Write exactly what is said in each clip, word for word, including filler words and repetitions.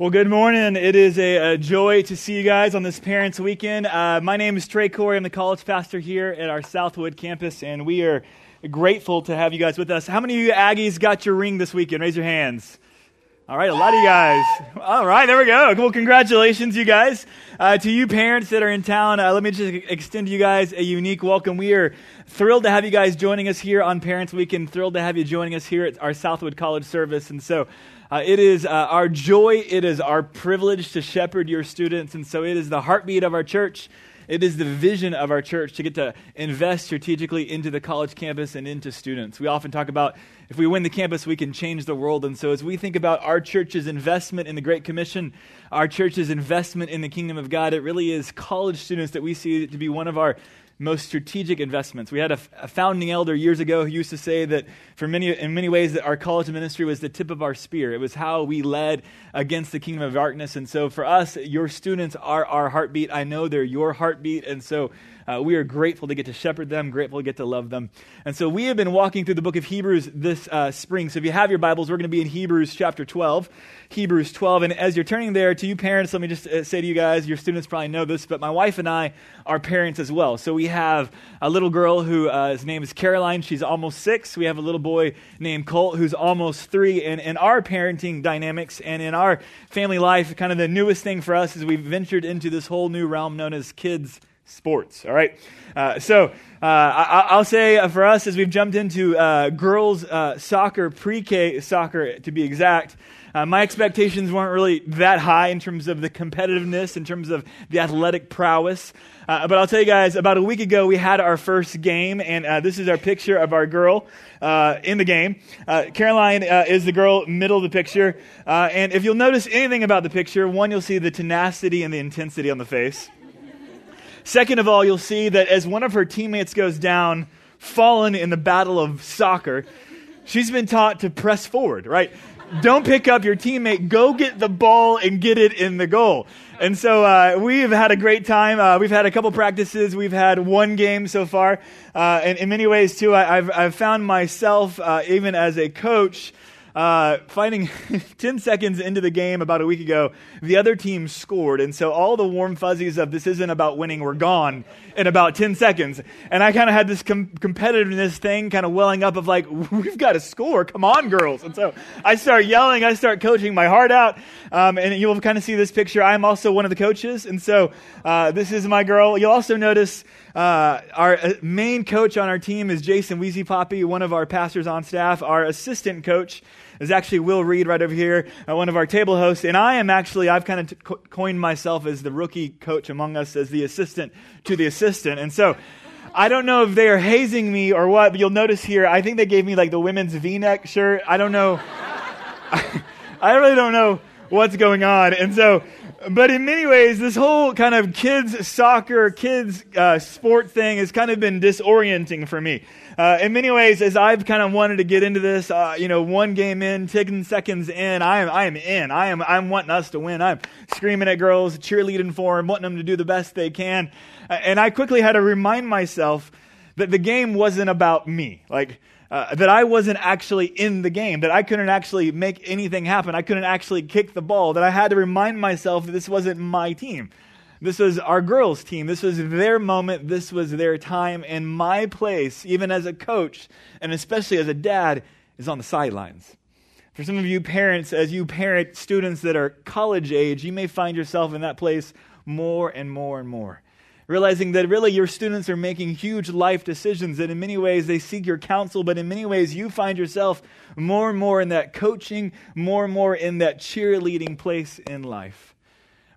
Well, good morning. It is a, a joy to see you guys on this Parents Weekend. Uh, my name is Trey Corry. I'm the college pastor here at our Southwood campus, and we are grateful to have you guys with us. How many of you Aggies got your ring this weekend? Raise your hands. All right, a lot of you guys. All right, there we go. Well, congratulations, you guys. Uh, to you parents that are in town, uh, let me just extend to you guys a unique welcome. We are thrilled to have you guys joining us here on Parents Weekend, thrilled to have you joining us here at our Southwood College service. And so uh, it is uh, our joy, it is our privilege to shepherd your students, and so it is the heartbeat of our church. It is the vision of our church to get to invest strategically into the college campus and into students. We often talk about if we win the campus, we can change the world. And so as we think about our church's investment in the Great Commission, our church's investment in the kingdom of God, it really is college students that we see to be one of our most strategic investments. We had a, a founding elder years ago who used to say that for many, in many ways that our college ministry was the tip of our spear. It was how we led against the kingdom of darkness. And so for us, your students are our heartbeat. I know they're your heartbeat. And so uh, we are grateful to get to shepherd them, grateful to get to love them. And so we have been walking through the book of Hebrews this uh, spring. So if you have your Bibles, we're going to be in Hebrews chapter twelve. Hebrews twelve. And as you're turning there, to you parents, let me just say to you guys, your students probably know this, but my wife and I are parents as well. So we have a little girl who uh, his name is Caroline. She's almost six. We have a little boy named Colt who's almost three. And in our parenting dynamics and in our family life, kind of the newest thing for us is we've ventured into this whole new realm known as kids sports. All right. Uh, so uh, I, I'll say uh, for us, as we've jumped into uh, girls uh, soccer, pre-K soccer to be exact, uh, my expectations weren't really that high in terms of the competitiveness, in terms of the athletic prowess. Uh, but I'll tell you guys, about a week ago, we had our first game, and uh, this is our picture of our girl uh, in the game. Uh, Caroline uh, is the girl, middle of the picture. Uh, and if you'll notice anything about the picture, one, you'll see the tenacity and the intensity on the face. Second of all, you'll see that as one of her teammates goes down, fallen in the battle of soccer, she's been taught to press forward, right? Don't pick up your teammate. Go get the ball and get it in the goal. And so uh, we've had a great time. Uh, we've had a couple practices. We've had one game so far. Uh, and in many ways, too, I, I've, I've found myself, uh, even as a coach, Uh, finding ten seconds into the game about a week ago, the other team scored. And so all the warm fuzzies of this isn't about winning were gone in about ten seconds. And I kind of had this com- competitiveness thing kind of welling up of like, we've got to score. Come on, girls. And so I start yelling. I start coaching my heart out. Um, and you'll kind of see this picture. I'm also one of the coaches. And so uh, this is my girl. You'll also notice Uh, our main coach on our team is Jason Wheezy Poppy, one of our pastors on staff. Our assistant coach is actually Will Reed right over here, uh, one of our table hosts. And I am actually, I've kind of t- coined myself as the rookie coach among us, as the assistant to the assistant. And so I don't know if they are hazing me or what, but you'll notice here, I think they gave me like the women's V-neck shirt. I don't know. I, I really don't know what's going on. And so But in many ways, this whole kind of kids soccer, kids uh, sport thing has kind of been disorienting for me. Uh, in many ways, as I've kind of wanted to get into this, uh, you know, one game in, ten seconds in, I am I am in. I am I'm wanting us to win. I'm screaming at girls, cheerleading for them, wanting them to do the best they can. Uh, and I quickly had to remind myself that the game wasn't about me. Like, Uh, that I wasn't actually in the game, that I couldn't actually make anything happen. I couldn't actually kick the ball, that I had to remind myself that this wasn't my team. This was our girls' team. This was their moment. This was their time. And my place, even as a coach, and especially as a dad, is on the sidelines. For some of you parents, as you parent students that are college age, you may find yourself in that place more and more and more. Realizing that really your students are making huge life decisions, that in many ways they seek your counsel, but in many ways you find yourself more and more in that coaching, more and more in that cheerleading place in life.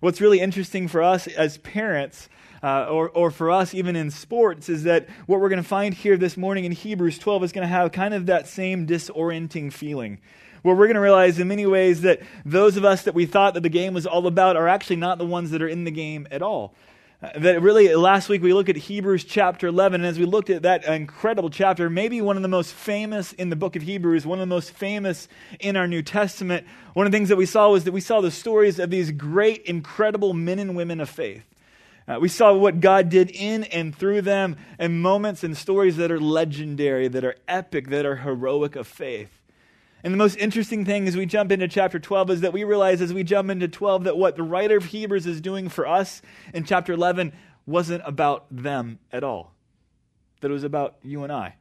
What's really interesting for us as parents, uh, or, or for us even in sports, is that what we're going to find here this morning in Hebrews twelve is going to have kind of that same disorienting feeling, where we're going to realize in many ways that those of us that we thought that the game was all about are actually not the ones that are in the game at all. That really, last week we looked at Hebrews chapter eleven, and as we looked at that incredible chapter, maybe one of the most famous in the book of Hebrews, one of the most famous in our New Testament, one of the things that we saw was that we saw the stories of these great, incredible men and women of faith. Uh, we saw what God did in and through them, and moments and stories that are legendary, that are epic, that are heroic of faith. And the most interesting thing as we jump into chapter twelve is that we realize as we jump into twelve that what the writer of Hebrews is doing for us in chapter eleven wasn't about them at all. That it was about you and I.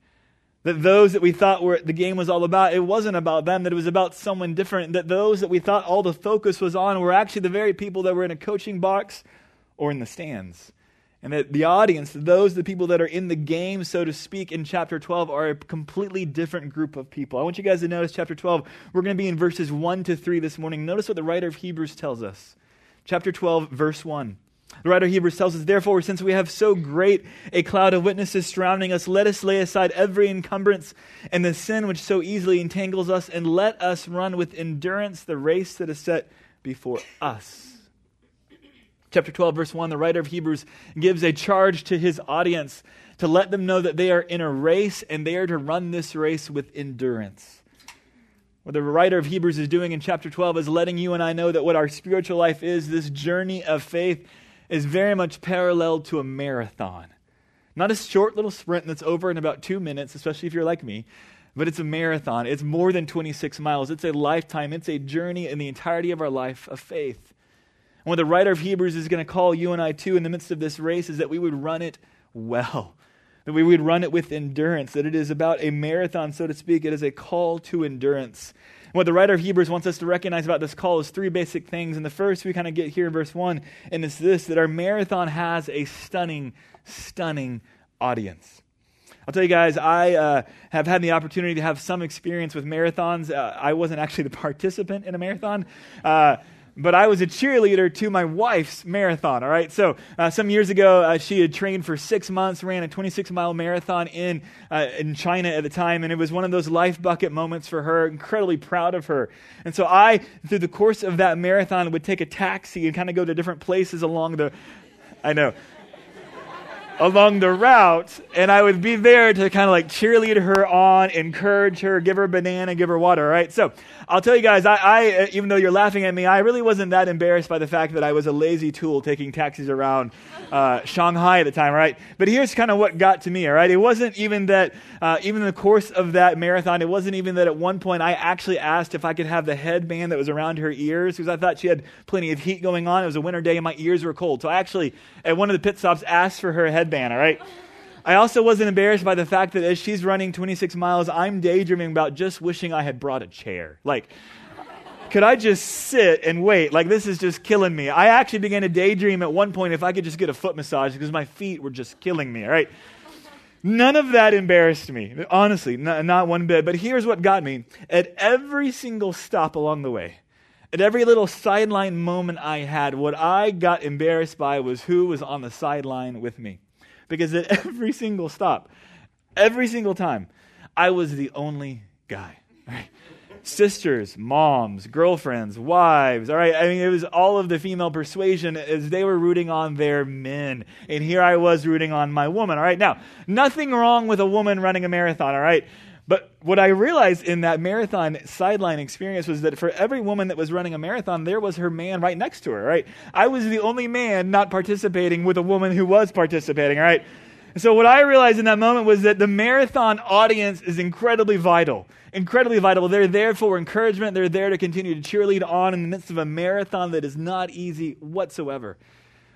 That those that we thought were the game was all about, it wasn't about them, that it was about someone different. That those that we thought all the focus was on were actually the very people that were in a coaching box or in the stands. And that the audience, those, the people that are in the game, so to speak, in chapter twelve are a completely different group of people. I want you guys to notice chapter twelve. We're going to be in verses one to three this morning. Notice what the writer of Hebrews tells us. Chapter twelve, verse one. The writer of Hebrews tells us, "Therefore, since we have so great a cloud of witnesses surrounding us, let us lay aside every encumbrance and the sin which so easily entangles us, and let us run with endurance the race that is set before us." Chapter twelve, verse one, the writer of Hebrews gives a charge to his audience to let them know that they are in a race and they are to run this race with endurance. What the writer of Hebrews is doing in chapter twelve is letting you and I know that what our spiritual life is, this journey of faith, is very much paralleled to a marathon. Not a short little sprint that's over in about two minutes, especially if you're like me, but it's a marathon. It's more than twenty-six miles. It's a lifetime. It's a journey in the entirety of our life of faith. And what the writer of Hebrews is going to call you and I to in the midst of this race is that we would run it well, that we would run it with endurance, that it is about a marathon, so to speak. It is a call to endurance. And what the writer of Hebrews wants us to recognize about this call is three basic things. And the first we kind of get here in verse one, and it's this, that our marathon has a stunning, stunning audience. I'll tell you guys, I uh, have had the opportunity to have some experience with marathons. Uh, I wasn't actually the participant in a marathon. Uh But I was a cheerleader to my wife's marathon, all right? So uh, some years ago, uh, she had trained for six months, ran a twenty-six mile marathon in uh, in China at the time, and it was one of those life bucket moments for her, incredibly proud of her. And so I, through the course of that marathon, would take a taxi and kind of go to different places along the, I know, along the route, and I would be there to kind of like cheerlead her on, encourage her, give her a banana, give her water, all right? So I'll tell you guys, I, I even though you're laughing at me, I really wasn't that embarrassed by the fact that I was a lazy tool taking taxis around uh, Shanghai at the time, right? But here's kind of what got to me, all right? It wasn't even that, uh, even in the course of that marathon, it wasn't even that at one point I actually asked if I could have the headband that was around her ears, because I thought she had plenty of heat going on. It was a winter day and my ears were cold. So I actually, at one of the pit stops, asked for her headband. All right. I also wasn't embarrassed by the fact that as she's running twenty-six miles, I'm daydreaming about just wishing I had brought a chair. Like, could I just sit and wait? Like, this is just killing me. I actually began to daydream at one point if I could just get a foot massage because my feet were just killing me. All right. None of that embarrassed me, honestly, not, not one bit. But here's what got me. At every single stop along the way, at every little sideline moment I had, what I got embarrassed by was who was on the sideline with me. Because at every single stop, every single time, I was the only guy. Right? Sisters, moms, girlfriends, wives, all right? I mean, it was all of the female persuasion as they were rooting on their men. And here I was rooting on my woman, all right? Now, nothing wrong with a woman running a marathon, all right? But what I realized in that marathon sideline experience was that for every woman that was running a marathon, there was her man right next to her, right? I was the only man not participating with a woman who was participating, all right? And so what I realized in that moment was that the marathon audience is incredibly vital, incredibly vital. They're there for encouragement. They're there to continue to cheerlead on in the midst of a marathon that is not easy whatsoever.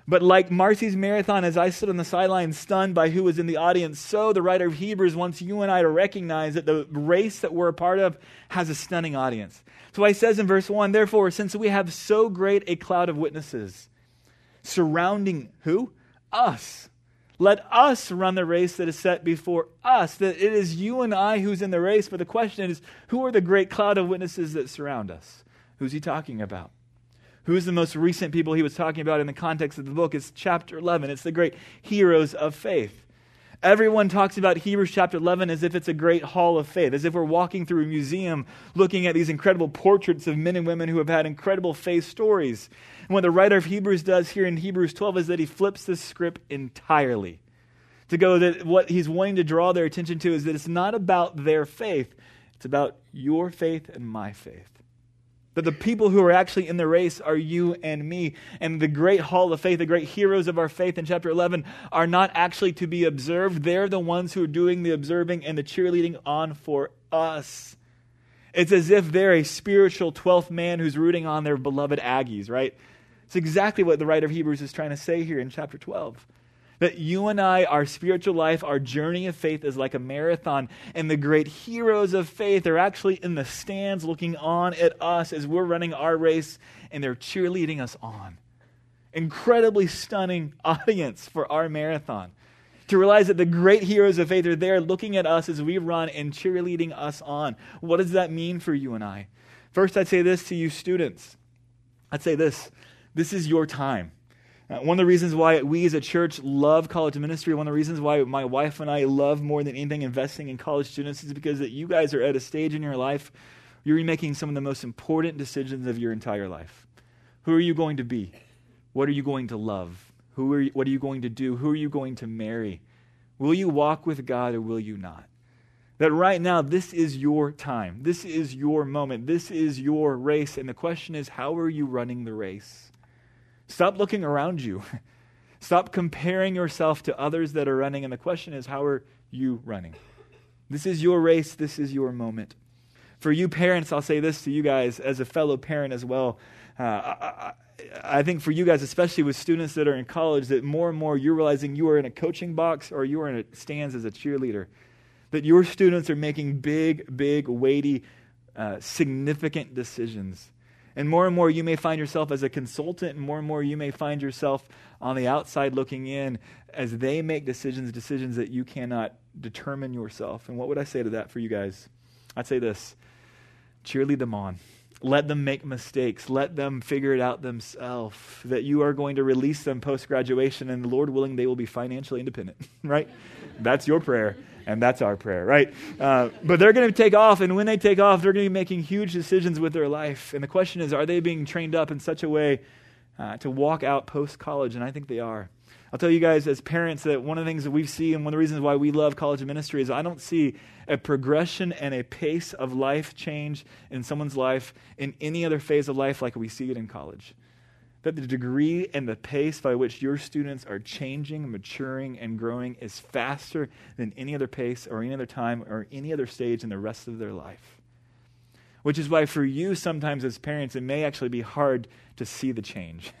But like Marcy's marathon, as I stood on the sideline stunned by who was in the audience, so the writer of Hebrews wants you and I to recognize that the race that we're a part of has a stunning audience. So he says in verse one, "Therefore, since we have so great a cloud of witnesses surrounding" who? "Us. Let us run the race that is set before us." That it is you and I who's in the race, but the question is, who are the great cloud of witnesses that surround us? Who's he talking about? Who's the most recent people he was talking about in the context of the book? It's chapter eleven. It's the great heroes of faith. Everyone talks about Hebrews chapter eleven as if it's a great hall of faith, as if we're walking through a museum looking at these incredible portraits of men and women who have had incredible faith stories. And what the writer of Hebrews does here in Hebrews twelve is that he flips this script entirely. To go that what he's wanting to draw their attention to is that it's not about their faith. It's about your faith and my faith. That the people who are actually in the race are you and me. And the great hall of faith, the great heroes of our faith in chapter eleven are not actually to be observed. They're the ones who are doing the observing and the cheerleading on for us. It's as if they're a spiritual twelfth man who's rooting on their beloved Aggies, right? It's exactly what the writer of Hebrews is trying to say here in chapter twelve. That you and I, our spiritual life, our journey of faith is like a marathon, and the great heroes of faith are actually in the stands looking on at us as we're running our race, and they're cheerleading us on. Incredibly stunning audience for our marathon. To realize that the great heroes of faith are there looking at us as we run and cheerleading us on. What does that mean for you and I? First, I'd say this to you students. I'd say this. This is your time. Uh, one of the reasons why we as a church love college ministry, one of the reasons why my wife and I love more than anything investing in college students is because that you guys are at a stage in your life where you're making some of the most important decisions of your entire life. Who are you going to be? What are you going to love? Who are you, what are you going to do? Who are you going to marry? Will you walk with God or will you not? That right now, this is your time. This is your moment. This is your race. And the question is, how are you running the race? Stop looking around you. Stop comparing yourself to others that are running. And the question is, how are you running? This is your race. This is your moment. For you parents, I'll say this to you guys as a fellow parent as well. Uh, I, I, I think for you guys, especially with students that are in college, that more and more you're realizing you are in a coaching box or you are in a stands as a cheerleader. That your students are making big, big, weighty, uh, significant decisions. And more and more you may find yourself as a consultant, and more and more you may find yourself on the outside looking in as they make decisions, decisions that you cannot determine yourself. And what would I say to that for you guys? I'd say this, cheerlead them on. Let them make mistakes. Let them figure it out themselves, that you are going to release them post-graduation, and Lord willing, they will be financially independent, right? That's your prayer, and that's our prayer, right? Uh, but they're going to take off, and when they take off, they're going to be making huge decisions with their life. And the question is, are they being trained up in such a way uh, to walk out post-college? And I think they are. I'll tell you guys as parents that one of the things that we see and one of the reasons why we love college ministry is I don't see a progression and a pace of life change in someone's life in any other phase of life like we see it in college. That the degree and the pace by which your students are changing, maturing, and growing is faster than any other pace or any other time or any other stage in the rest of their life. Which is why for you sometimes as parents it may actually be hard to see the change.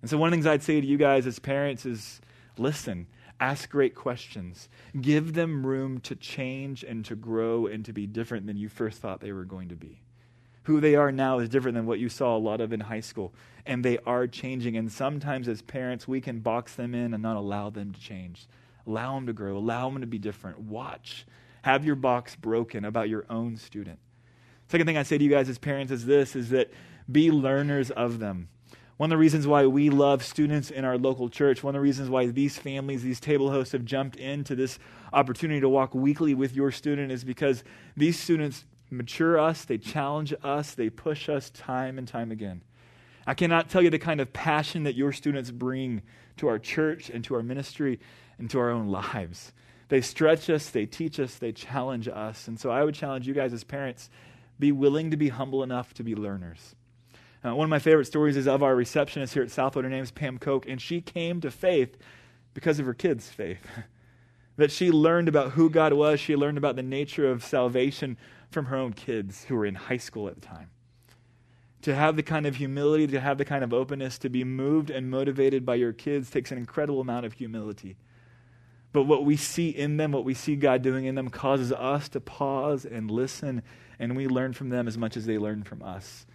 And so one of the things I'd say to you guys as parents is listen, ask great questions. Give them room to change and to grow and to be different than you first thought they were going to be. Who they are now is different than what you saw a lot of in high school. And they are changing. And sometimes as parents, we can box them in and not allow them to change. Allow them to grow. Allow them to be different. Watch. Have your box broken about your own student. Second thing I say to you guys as parents is this, is that be learners of them. One of the reasons why we love students in our local church, one of the reasons why these families, these table hosts have jumped into this opportunity to walk weekly with your student is because these students mature us, they challenge us, they push us time and time again. I cannot tell you the kind of passion that your students bring to our church and to our ministry and to our own lives. They stretch us, they teach us, they challenge us. And so I would challenge you guys as parents, be willing to be humble enough to be learners. Uh, one of my favorite stories is of our receptionist here at Southwood. Her name is Pam Koch, and she came to faith because of her kids' faith. That she learned about who God was. She learned about the nature of salvation from her own kids who were in high school at the time. To have the kind of humility, to have the kind of openness, to be moved and motivated by your kids takes an incredible amount of humility. But what we see in them, what we see God doing in them causes us to pause and listen, and we learn from them as much as they learn from us.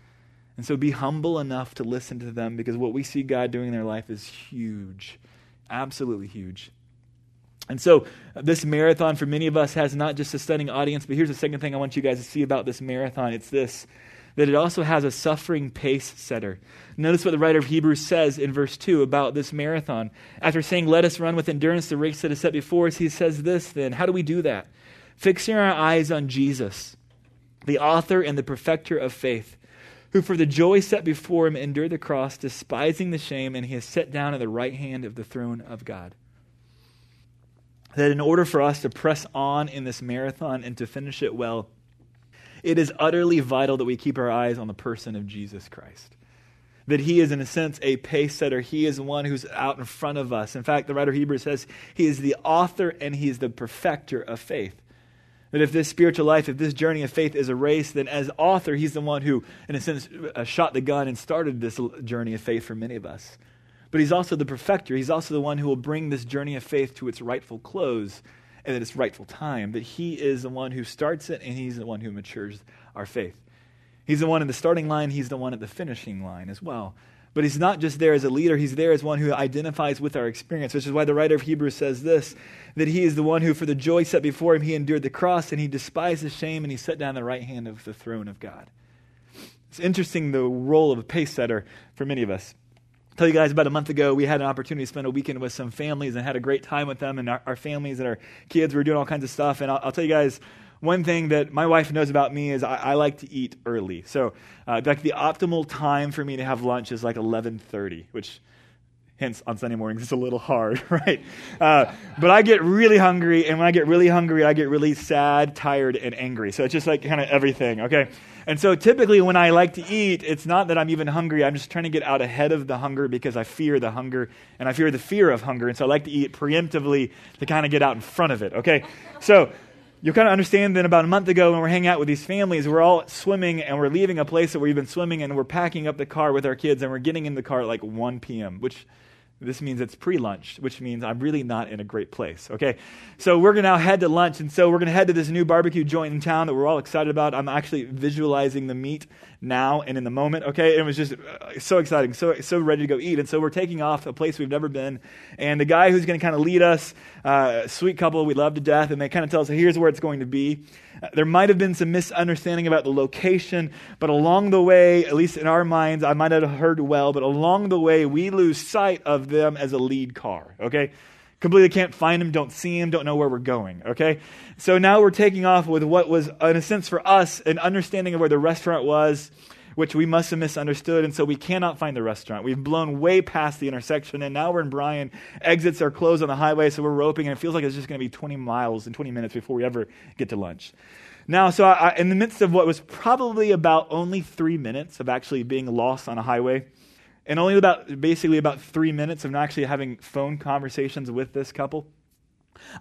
And so be humble enough to listen to them because what we see God doing in their life is huge, absolutely huge. And so this marathon for many of us has not just a stunning audience, but here's the second thing I want you guys to see about this marathon. It's this, that it also has a suffering pace setter. Notice what the writer of Hebrews says in verse two about this marathon. After saying, let us run with endurance the race that is set before us, he says this then. How do we do that? Fixing our eyes on Jesus, the author and the perfecter of faith, who for the joy set before him endured the cross, despising the shame, and he is set down at the right hand of the throne of God. That in order for us to press on in this marathon and to finish it well, it is utterly vital that we keep our eyes on the person of Jesus Christ. That he is, in a sense, a pace setter. He is one who's out in front of us. In fact, the writer of Hebrews says he is the author and he is the perfecter of faith. That if this spiritual life, if this journey of faith is a race, then as author, he's the one who, in a sense, shot the gun and started this journey of faith for many of us. But he's also the perfecter. He's also the one who will bring this journey of faith to its rightful close and at its rightful time. That he is the one who starts it, and he's the one who matures our faith. He's the one in the starting line. He's the one at the finishing line as well. But he's not just there as a leader. He's there as one who identifies with our experience, which is why the writer of Hebrews says this, that he is the one who, for the joy set before him, he endured the cross, and he despised the shame, and he sat down at the right hand of the throne of God. It's interesting, the role of a pace setter for many of us. I'll tell you guys, about a month ago, we had an opportunity to spend a weekend with some families and had a great time with them, and our, our families and our kids were doing all kinds of stuff. And I'll, I'll tell you guys, one thing that my wife knows about me is I, I like to eat early. So uh, like the optimal time for me to have lunch is like eleven thirty, which hence on Sunday mornings it's a little hard, right? Uh, but I get really hungry, and when I get really hungry, I get really sad, tired, and angry. So it's just like kind of everything, okay? And so typically when I like to eat, it's not that I'm even hungry. I'm just trying to get out ahead of the hunger because I fear the hunger, and I fear the fear of hunger. And so I like to eat preemptively to kind of get out in front of it, okay? So you'll kind of understand then about a month ago when we're hanging out with these families, we're all swimming and we're leaving a place that we've been swimming, and we're packing up the car with our kids, and we're getting in the car at like one p.m., which this means it's pre-lunch, which means I'm really not in a great place, okay? So we're going to now head to lunch, and so we're going to head to this new barbecue joint in town that we're all excited about. I'm actually visualizing the meat now and in the moment, okay? It was just so exciting, so so ready to go eat. And so we're taking off a place we've never been, and the guy who's going to kind of lead us, uh, sweet couple we love to death, and they kind of tell us, here's where it's going to be. There might have been some misunderstanding about the location, but along the way, at least in our minds, I might have heard well, but along the way, we lose sight of them as a lead car, okay? Completely can't find them, don't see them, don't know where we're going, okay? So now we're taking off with what was, in a sense for us, an understanding of where the restaurant was, which we must have misunderstood, and so we cannot find the restaurant. We've blown way past the intersection, and now we're in Bryan. Exits are closed on the highway, so we're roping, and it feels like it's just going to be twenty miles and twenty minutes before we ever get to lunch. Now, so I, I, in the midst of what was probably about only three minutes of actually being lost on a highway, and only about basically about three minutes of not actually having phone conversations with this couple,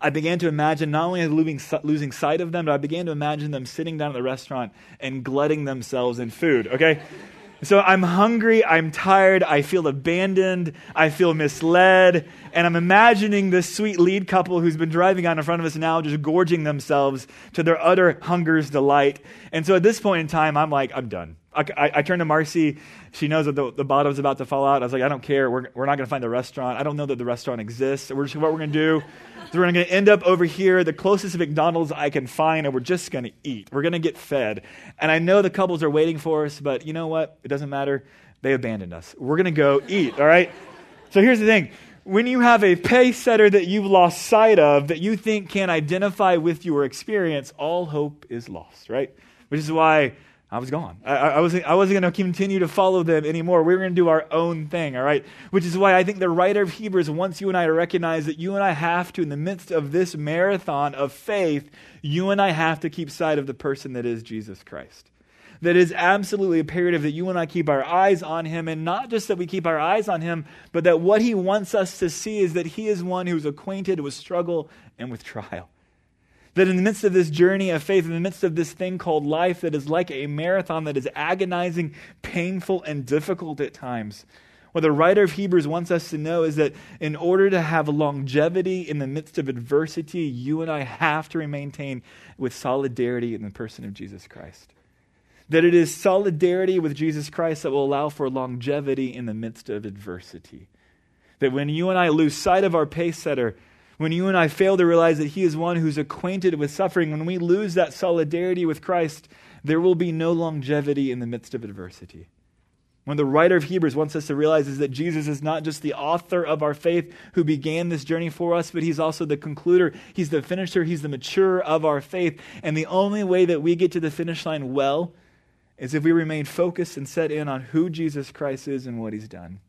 I began to imagine not only losing sight of them, but I began to imagine them sitting down at the restaurant and glutting themselves in food, okay? So I'm hungry, I'm tired, I feel abandoned, I feel misled, and I'm imagining this sweet lead couple who's been driving on in front of us now just gorging themselves to their utter hunger's delight. And so at this point in time, I'm like, I'm done. I, I, I turn to Marcy. She knows that the, the bottom's about to fall out. I was like, I don't care. We're, we're not going to find the restaurant. I don't know that the restaurant exists. We're just, what we're going to do is we're going to end up over here, the closest McDonald's I can find, and we're just going to eat. We're going to get fed. And I know the couples are waiting for us, but you know what? It doesn't matter. They abandoned us. We're going to go eat, all right? So here's the thing. When you have a pace setter that you've lost sight of, that you think can identify with your experience, all hope is lost, right? Which is why I was gone. I, I wasn't, I wasn't going to continue to follow them anymore. We were going to do our own thing, all right? Which is why I think the writer of Hebrews wants you and I to recognize that you and I have to, in the midst of this marathon of faith, you and I have to keep sight of the person that is Jesus Christ. That is absolutely imperative that you and I keep our eyes on him, and not just that we keep our eyes on him, but that what he wants us to see is that he is one who is acquainted with struggle and with trial. That in the midst of this journey of faith, in the midst of this thing called life that is like a marathon that is agonizing, painful, and difficult at times, what the writer of Hebrews wants us to know is that in order to have longevity in the midst of adversity, you and I have to maintain with solidarity in the person of Jesus Christ. That it is solidarity with Jesus Christ that will allow for longevity in the midst of adversity. That when you and I lose sight of our pace setter, when you and I fail to realize that he is one who's acquainted with suffering, when we lose that solidarity with Christ, there will be no longevity in the midst of adversity. When the writer of Hebrews wants us to realize is that Jesus is not just the author of our faith who began this journey for us, but he's also the concluder, he's the finisher, he's the maturer of our faith. And the only way that we get to the finish line well is if we remain focused and set in on who Jesus Christ is and what he's done.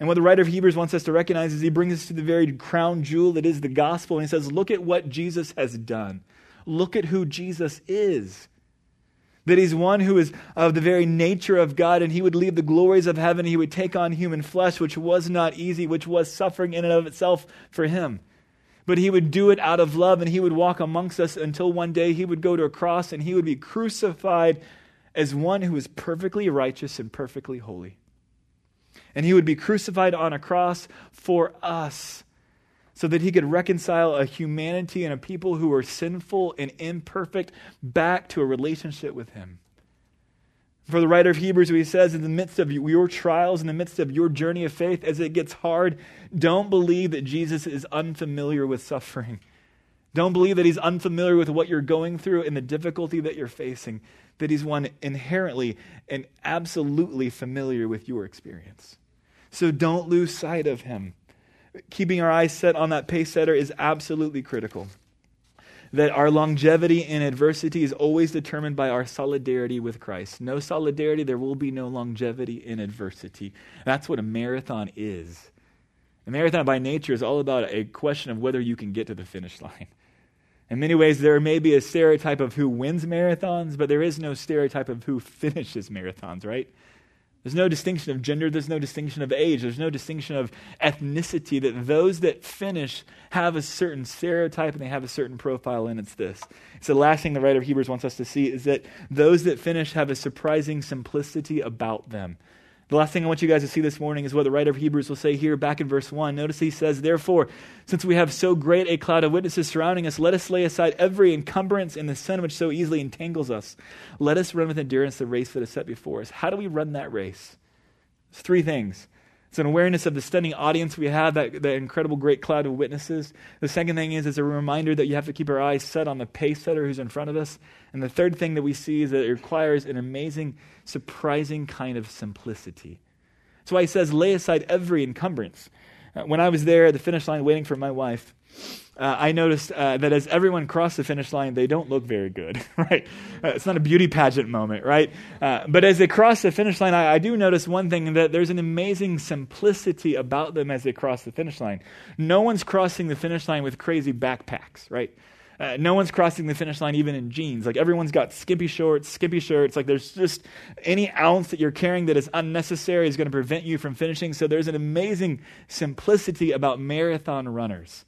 And what the writer of Hebrews wants us to recognize is he brings us to the very crown jewel that is the gospel. And he says, look at what Jesus has done. Look at who Jesus is. That he's one who is of the very nature of God, and he would leave the glories of heaven. He would take on human flesh, which was not easy, which was suffering in and of itself for him. but he would do it out of love, and he would walk amongst us until one day he would go to a cross and he would be crucified as one who is perfectly righteous and perfectly holy. And he would be crucified on a cross for us so that he could reconcile a humanity and a people who were sinful and imperfect back to a relationship with him. For the writer of Hebrews, he says, in the midst of your trials, in the midst of your journey of faith, as it gets hard, don't believe that Jesus is unfamiliar with suffering. Don't believe that he's unfamiliar with what you're going through and the difficulty that you're facing, that he's one inherently and absolutely familiar with your experience. So don't lose sight of him. Keeping our eyes set on that pace setter is absolutely critical. That our longevity in adversity is always determined by our solidarity with Christ. No solidarity, there will be no longevity in adversity. That's what a marathon is. A marathon by nature is all about a question of whether you can get to the finish line. In many ways, there may be a stereotype of who wins marathons, but there is no stereotype of who finishes marathons, right? There's no distinction of gender. There's no distinction of age. There's no distinction of ethnicity, that those that finish have a certain stereotype and they have a certain profile, and it's this. So the last thing the writer of Hebrews wants us to see is that those that finish have a surprising simplicity about them. The last thing I want you guys to see this morning is what the writer of Hebrews will say here back in verse one. Notice he says, therefore, since we have so great a cloud of witnesses surrounding us, let us lay aside every encumbrance and the sin which so easily entangles us. Let us run with endurance the race that is set before us. How do we run that race? It's three things. It's an awareness of the stunning audience we have, that, that incredible great cloud of witnesses. The second thing is, is a reminder that you have to keep our eyes set on the pace setter who's in front of us. And the third thing that we see is that it requires an amazing, surprising kind of simplicity. That's why he says, lay aside every encumbrance. Uh, when I was there at the finish line waiting for my wife, uh, I noticed uh, that as everyone crossed the finish line, they don't look very good, right? Uh, it's not a beauty pageant moment, right? Uh, but as they cross the finish line, I, I do notice one thing, that there's an amazing simplicity about them as they cross the finish line. No one's crossing the finish line with crazy backpacks, right? Uh, no one's crossing the finish line even in jeans. Like everyone's got skimpy shorts, skimpy shirts. Like there's just any ounce that you're carrying that is unnecessary is going to prevent you from finishing. So there's an amazing simplicity about marathon runners.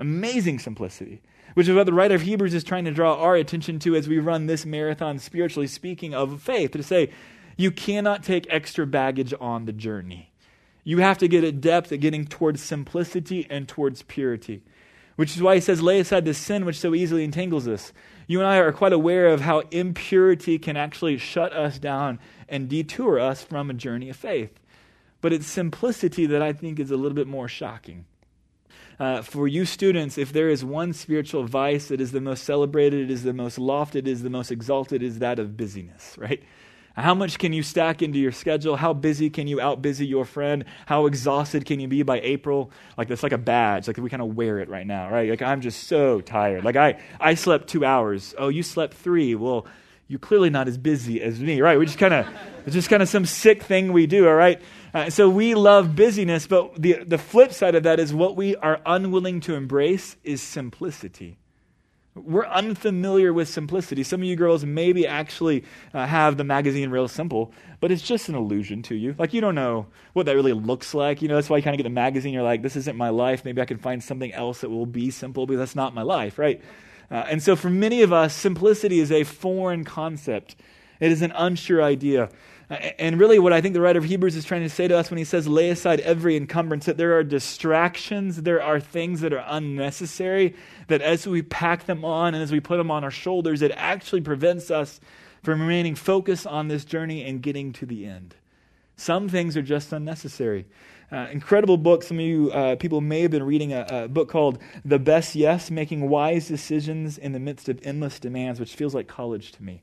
Amazing simplicity, which is what the writer of Hebrews is trying to draw our attention to as we run this marathon, spiritually speaking, of faith, to say you cannot take extra baggage on the journey. You have to get adept at getting towards simplicity and towards purity. Which is why he says, lay aside the sin which so easily entangles us. You and I are quite aware of how impurity can actually shut us down and detour us from a journey of faith. But it's simplicity that I think is a little bit more shocking. Uh, for you students, if there is one spiritual vice that is the most celebrated, it is the most lofted, it is the most exalted, it is that of busyness, right? How much can you stack into your schedule? How busy can you out-busy your friend? How exhausted can you be by April? Like, that's like a badge. Like, we kind of wear it right now, right? Like, I'm just so tired. Like, I, I slept two hours. Oh, you slept three. Well, you're clearly not as busy as me, right? We just kind of, it's just kind of some sick thing we do, all right? Uh, so we love busyness, but the, the flip side of that is what we are unwilling to embrace is simplicity. We're unfamiliar with simplicity. Some of you girls maybe actually uh, have the magazine Real Simple, but it's just an illusion to you. Like, you don't know what that really looks like. You know, that's why you kind of get the magazine. You're like, this isn't my life. Maybe I can find something else that will be simple, because that's not my life, right? Uh, and so for many of us, simplicity is a foreign concept. It is an unsure idea. And really what I think the writer of Hebrews is trying to say to us when he says lay aside every encumbrance, that there are distractions, there are things that are unnecessary, that as we pack them on and as we put them on our shoulders, it actually prevents us from remaining focused on this journey and getting to the end. Some things are just unnecessary. Uh, incredible book. Some of you uh, people may have been reading a, a book called The Best Yes, Making Wise Decisions in the Midst of Endless Demands, which feels like college to me.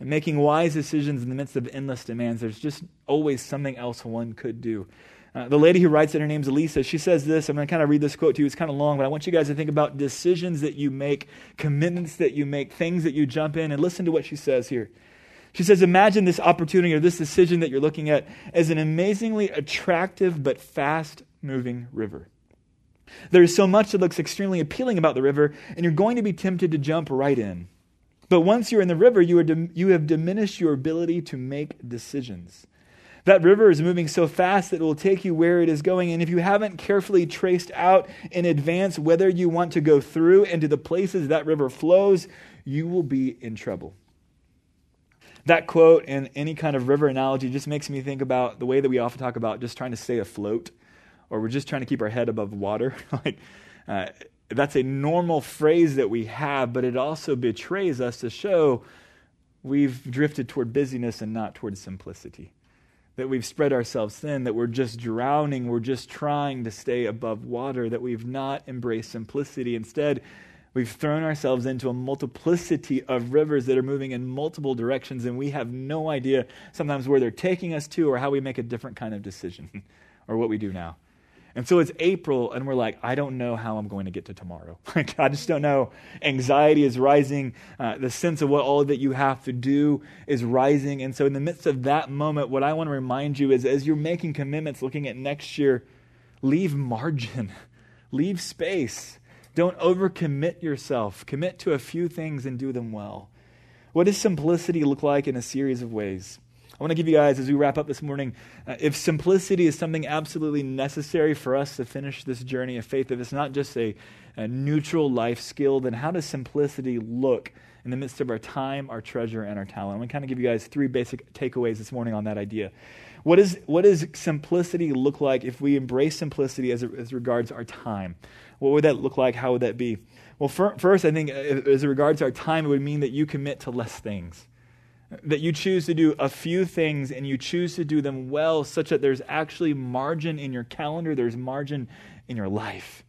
And making wise decisions in the midst of endless demands, there's just always something else one could do. Uh, the lady who writes it, her name's Elisa, she says this. I'm going to kind of read this quote to you. It's kind of long, but I want you guys to think about decisions that you make, commitments that you make, things that you jump in, and listen to what she says here. She says, imagine this opportunity or this decision that you're looking at as an amazingly attractive but fast-moving river. There is so much that looks extremely appealing about the river, and you're going to be tempted to jump right in. But once you're in the river, you, are dim- you have diminished your ability to make decisions. That river is moving so fast that it will take you where it is going. And if you haven't carefully traced out in advance whether you want to go through and to the places that river flows, you will be in trouble. That quote and any kind of river analogy just makes me think about the way that we often talk about just trying to stay afloat, or we're just trying to keep our head above water. Like, uh, that's a normal phrase that we have, but it also betrays us to show we've drifted toward busyness and not toward simplicity, that we've spread ourselves thin, that we're just drowning, we're just trying to stay above water, that we've not embraced simplicity. Instead, we've thrown ourselves into a multiplicity of rivers that are moving in multiple directions, and we have no idea sometimes where they're taking us to or how we make a different kind of decision or what we do now. And so it's April, and we're like, I don't know how I'm going to get to tomorrow. Like, I just don't know. Anxiety is rising. Uh, the sense of what all that you have to do is rising. And so in the midst of that moment, what I want to remind you is, as you're making commitments looking at next year, leave margin, leave space. Don't overcommit yourself. Commit to a few things and do them well. What does simplicity look like in a series of ways? I want to give you guys, as we wrap up this morning, uh, if simplicity is something absolutely necessary for us to finish this journey of faith, if it's not just a, a neutral life skill, then how does simplicity look in the midst of our time, our treasure, and our talent? I'm going to kind of give you guys three basic takeaways this morning on that idea. What is, what does simplicity look like if we embrace simplicity as, as regards our time? What would that look like? How would that be? Well, for, first, I think as regards our time, it would mean that you commit to less things, that you choose to do a few things and you choose to do them well, such that there's actually margin in your calendar, there's margin in your life.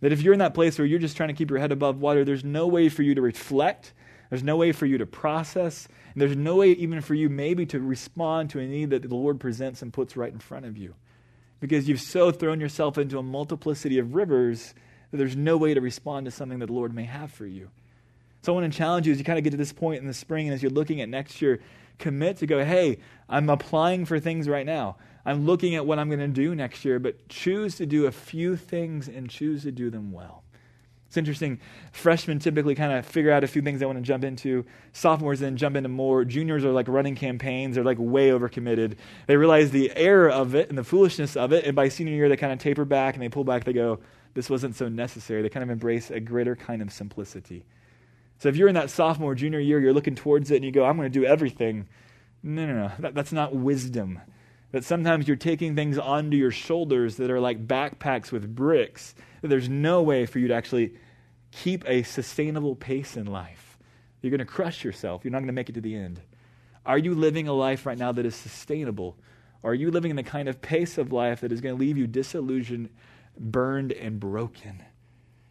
That if you're in that place where you're just trying to keep your head above water, there's no way for you to reflect, there's no way for you to process, and there's no way even for you maybe to respond to a need that the Lord presents and puts right in front of you. Because you've so thrown yourself into a multiplicity of rivers that there's no way to respond to something that the Lord may have for you. So I want to challenge you as you kind of get to this point in the spring and as you're looking at next year, commit to go, hey, I'm applying for things right now. I'm looking at what I'm going to do next year, but choose to do a few things and choose to do them well. It's interesting. Freshmen typically kind of figure out a few things they want to jump into. Sophomores then jump into more. Juniors are like running campaigns. They're like way overcommitted. They realize the error of it and the foolishness of it. And by senior year, they kind of taper back and they pull back. They go, this wasn't so necessary. They kind of embrace a greater kind of simplicity. So if you're in that sophomore, junior year, you're looking towards it and you go, I'm going to do everything. No, no, no. That, that's not wisdom. That sometimes you're taking things onto your shoulders that are like backpacks with bricks. That there's no way for you to actually keep a sustainable pace in life. You're going to crush yourself. You're not going to make it to the end. Are you living a life right now that is sustainable? Or are you living in the kind of pace of life that is going to leave you disillusioned, burned, and broken?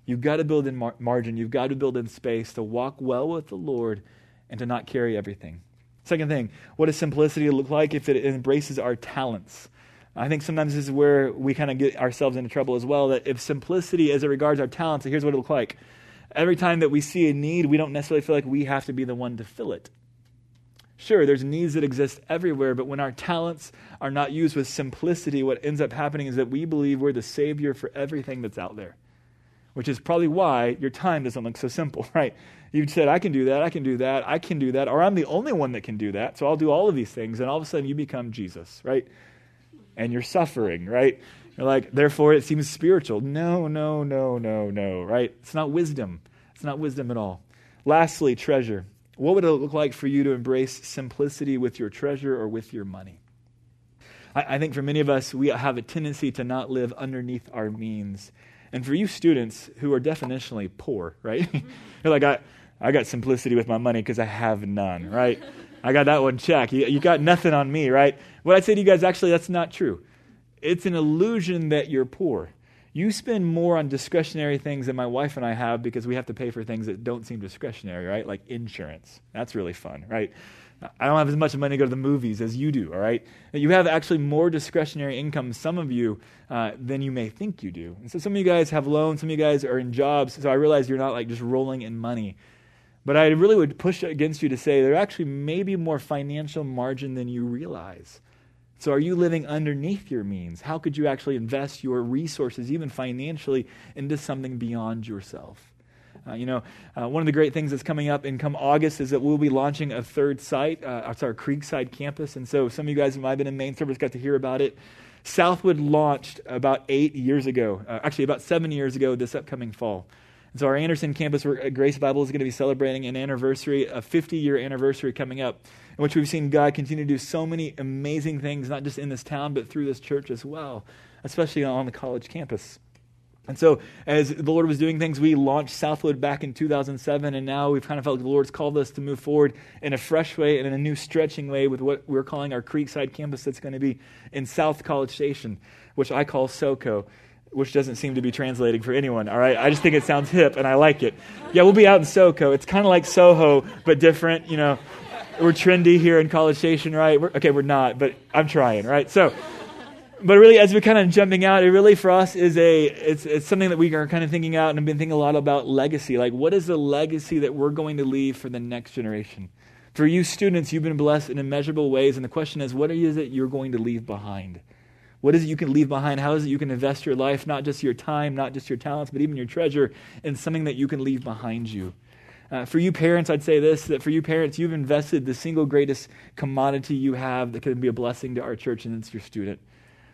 You've got to build in mar- margin. You've got to build in space to walk well with the Lord and to not carry everything. Second thing, what does simplicity look like if it embraces our talents? I think sometimes this is where we kind of get ourselves into trouble as well, that if simplicity as it regards our talents, here's what it looks like. Every time that we see a need, we don't necessarily feel like we have to be the one to fill it. Sure, there's needs that exist everywhere, but when our talents are not used with simplicity, what ends up happening is that we believe we're the savior for everything that's out there, which is probably why your time doesn't look so simple, right? You've said, I can do that, I can do that, I can do that, or I'm the only one that can do that, so I'll do all of these things, and all of a sudden you become Jesus, right? And you're suffering, right? You're like, therefore it seems spiritual. No, no, no, no, no, right? It's not wisdom. It's not wisdom at all. Lastly, treasure. What would it look like for you to embrace simplicity with your treasure or with your money? I, I think for many of us, we have a tendency to not live underneath our means. And for you students who are definitionally poor, right? You're like, I, I got simplicity with my money because I have none, right? I got that one check. You, you got nothing on me, right? What I'd say to you guys, actually, that's not true. It's an illusion that you're poor. You spend more on discretionary things than my wife and I have because we have to pay for things that don't seem discretionary, right? Like insurance. That's really fun, right? I don't have as much money to go to the movies as you do, all right? You have actually more discretionary income, some of you, uh, than you may think you do. And so some of you guys have loans, some of you guys are in jobs, so I realize you're not like just rolling in money. But I really would push against you to say there actually may be more financial margin than you realize. So are you living underneath your means? How could you actually invest your resources, even financially, into something beyond yourself? Uh, you know, uh, one of the great things that's coming up in come August is that we'll be launching a third site. Uh, it's our Creekside campus. And so some of you guys who might have been in main service got to hear about it. Southwood launched about eight years ago, uh, actually about seven years ago this upcoming fall. And so our Anderson campus, where Grace Bible is going to be celebrating an anniversary, a fifty-year anniversary coming up, in which we've seen God continue to do so many amazing things, not just in this town, but through this church as well, especially on the college campus. And so as the Lord was doing things, we launched Southwood back in two thousand seven, and now we've kind of felt the Lord's called us to move forward in a fresh way and in a new stretching way with what we're calling our Creekside campus that's going to be in South College Station, which I call SoCo, which doesn't seem to be translating for anyone, all right? I just think it sounds hip, and I like it. Yeah, we'll be out in SoCo. It's kind of like Soho, but different, you know. We're trendy here in College Station, right? We're, okay, we're not, but I'm trying, right? So... But really, as we're kind of jumping out, it really for us is a it's it's something that we are kind of thinking out, and I've been thinking a lot about legacy. Like, what is the legacy that we're going to leave for the next generation? For you students, you've been blessed in immeasurable ways, and the question is, what is it you're going to leave behind? What is it you can leave behind? How is it you can invest your life, not just your time, not just your talents, but even your treasure, in something that you can leave behind you? Uh, for you parents, I'd say this, that for you parents, you've invested the single greatest commodity you have that can be a blessing to our church, and it's your student.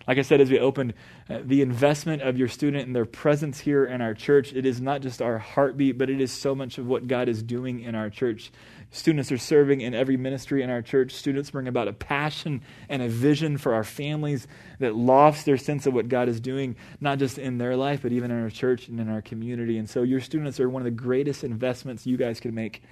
Like I said, as we opened, uh, the investment of your student and their presence here in our church, it is not just our heartbeat, but it is so much of what God is doing in our church. Students are serving in every ministry in our church. Students bring about a passion and a vision for our families that lofts their sense of what God is doing, not just in their life, but even in our church and in our community. And so your students are one of the greatest investments you guys can make.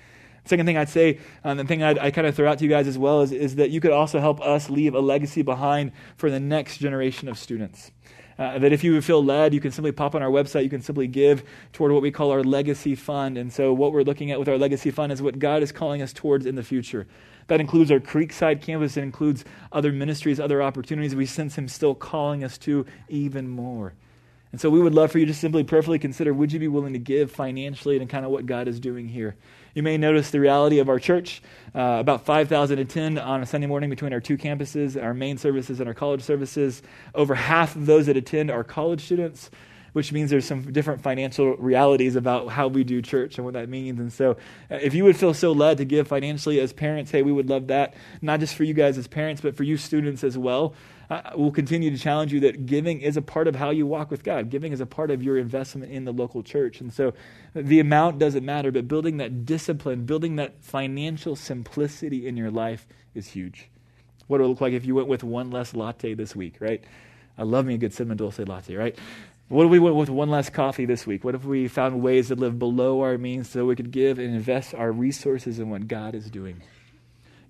Second thing I'd say, and um, the thing I'd, I kind of throw out to you guys as well, is, is that you could also help us leave a legacy behind for the next generation of students. Uh, that if you feel led, you can simply pop on our website, you can simply give toward what we call our legacy fund. And so what we're looking at with our legacy fund is what God is calling us towards in the future. That includes our Creekside campus, it includes other ministries, other opportunities we sense Him still calling us to even more. And so we would love for you to simply prayerfully consider, would you be willing to give financially and kind of what God is doing here? You may notice the reality of our church, uh, about five thousand attend on a Sunday morning between our two campuses, our main services and our college services. Over half of those that attend are college students, which means there's some different financial realities about how we do church and what that means. And so uh, if you would feel so led to give financially as parents, hey, we would love that, not just for you guys as parents, but for you students as well. Uh, we'll continue to challenge you that giving is a part of how you walk with God. Giving is a part of your investment in the local church. And so the amount doesn't matter, but building that discipline, building that financial simplicity in your life is huge. What it would look like if you went with one less latte this week, right? I love me a good cinnamon dulce latte, right? What if we went with one less coffee this week? What if we found ways to live below our means so we could give and invest our resources in what God is doing?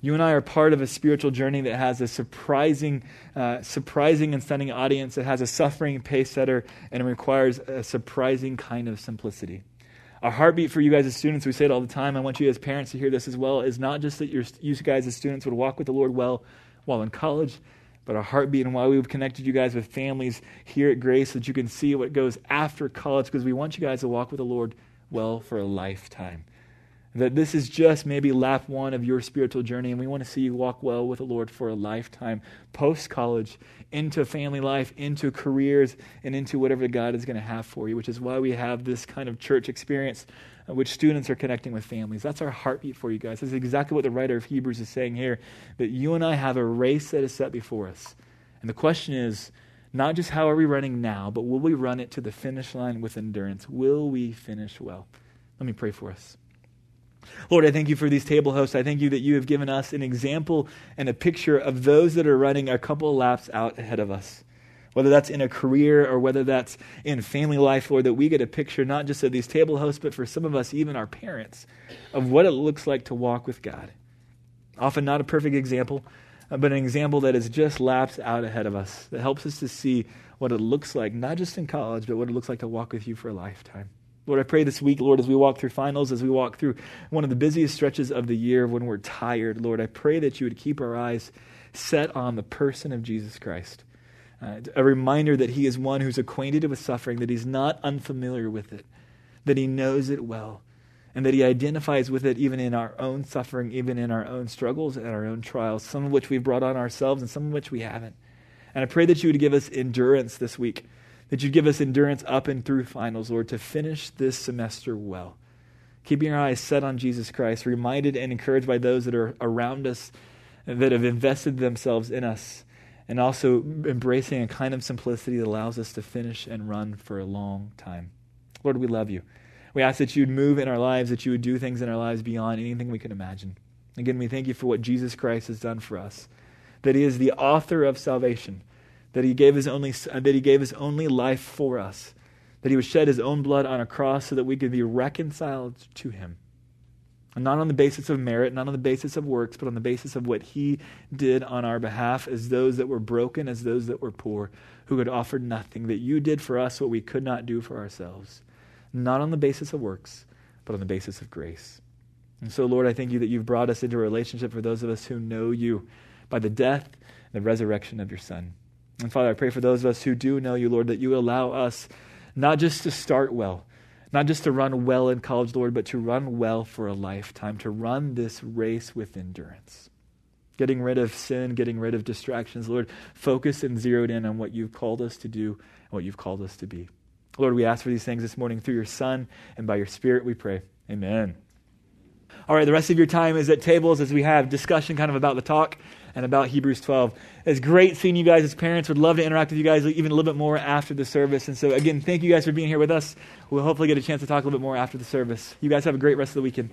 You and I are part of a spiritual journey that has a surprising uh, surprising and stunning audience, that has a suffering pace setter, and it requires a surprising kind of simplicity. Our heartbeat for you guys as students, we say it all the time, I want you as parents to hear this as well, is not just that your, you guys as students would walk with the Lord well while in college, but our heartbeat and why we've connected you guys with families here at Grace, so that you can see what goes after college, because we want you guys to walk with the Lord well for a lifetime. That this is just maybe lap one of your spiritual journey, and we want to see you walk well with the Lord for a lifetime, post-college, into family life, into careers, and into whatever God is going to have for you, which is why we have this kind of church experience in which students are connecting with families. That's our heartbeat for you guys. That's exactly what the writer of Hebrews is saying here, that you and I have a race that is set before us. And the question is, not just how are we running now, but will we run it to the finish line with endurance? Will we finish well? Let me pray for us. Lord, I thank you for these table hosts. I thank you that you have given us an example and a picture of those that are running a couple of laps out ahead of us. Whether that's in a career or whether that's in family life, Lord, that we get a picture not just of these table hosts, but for some of us, even our parents, of what it looks like to walk with God. Often not a perfect example, but an example that is just laps out ahead of us, that helps us to see what it looks like, not just in college, but what it looks like to walk with you for a lifetime. Lord, I pray this week, Lord, as we walk through finals, as we walk through one of the busiest stretches of the year when we're tired, Lord, I pray that you would keep our eyes set on the person of Jesus Christ. Uh, a reminder that he is one who's acquainted with suffering, that he's not unfamiliar with it, that he knows it well, and that he identifies with it even in our own suffering, even in our own struggles and our own trials, some of which we've brought on ourselves and some of which we haven't. And I pray that you would give us endurance this week, that you give us endurance up and through finals, Lord, to finish this semester well. keeping our eyes set on Jesus Christ, reminded and encouraged by those that are around us, that have invested themselves in us, and also embracing a kind of simplicity that allows us to finish and run for a long time. Lord, we love you. We ask that you would move in our lives, that you would do things in our lives beyond anything we can imagine. Again, we thank you for what Jesus Christ has done for us, that he is the author of salvation, that he gave his only, that he gave his only life for us, that he would shed his own blood on a cross so that we could be reconciled to him. And not on the basis of merit, not on the basis of works, but on the basis of what he did on our behalf as those that were broken, as those that were poor, who had offered nothing, that you did for us what we could not do for ourselves. Not on the basis of works, but on the basis of grace. And so, Lord, I thank you that you've brought us into a relationship for those of us who know you by the death and the resurrection of your Son. And Father, I pray for those of us who do know you, Lord, that you allow us not just to start well, not just to run well in college, Lord, but to run well for a lifetime, to run this race with endurance. Getting rid of sin, getting rid of distractions, Lord, focused and zeroed in on what you've called us to do and what you've called us to be. Lord, we ask for these things this morning through your Son and by your Spirit we pray. Amen. All right, the rest of your time is at tables as we have discussion kind of about the talk and about Hebrews twelve. It's great seeing you guys as parents. Would love to interact with you guys even a little bit more after the service. And so again, thank you guys for being here with us. We'll hopefully get a chance to talk a little bit more after the service. You guys have a great rest of the weekend.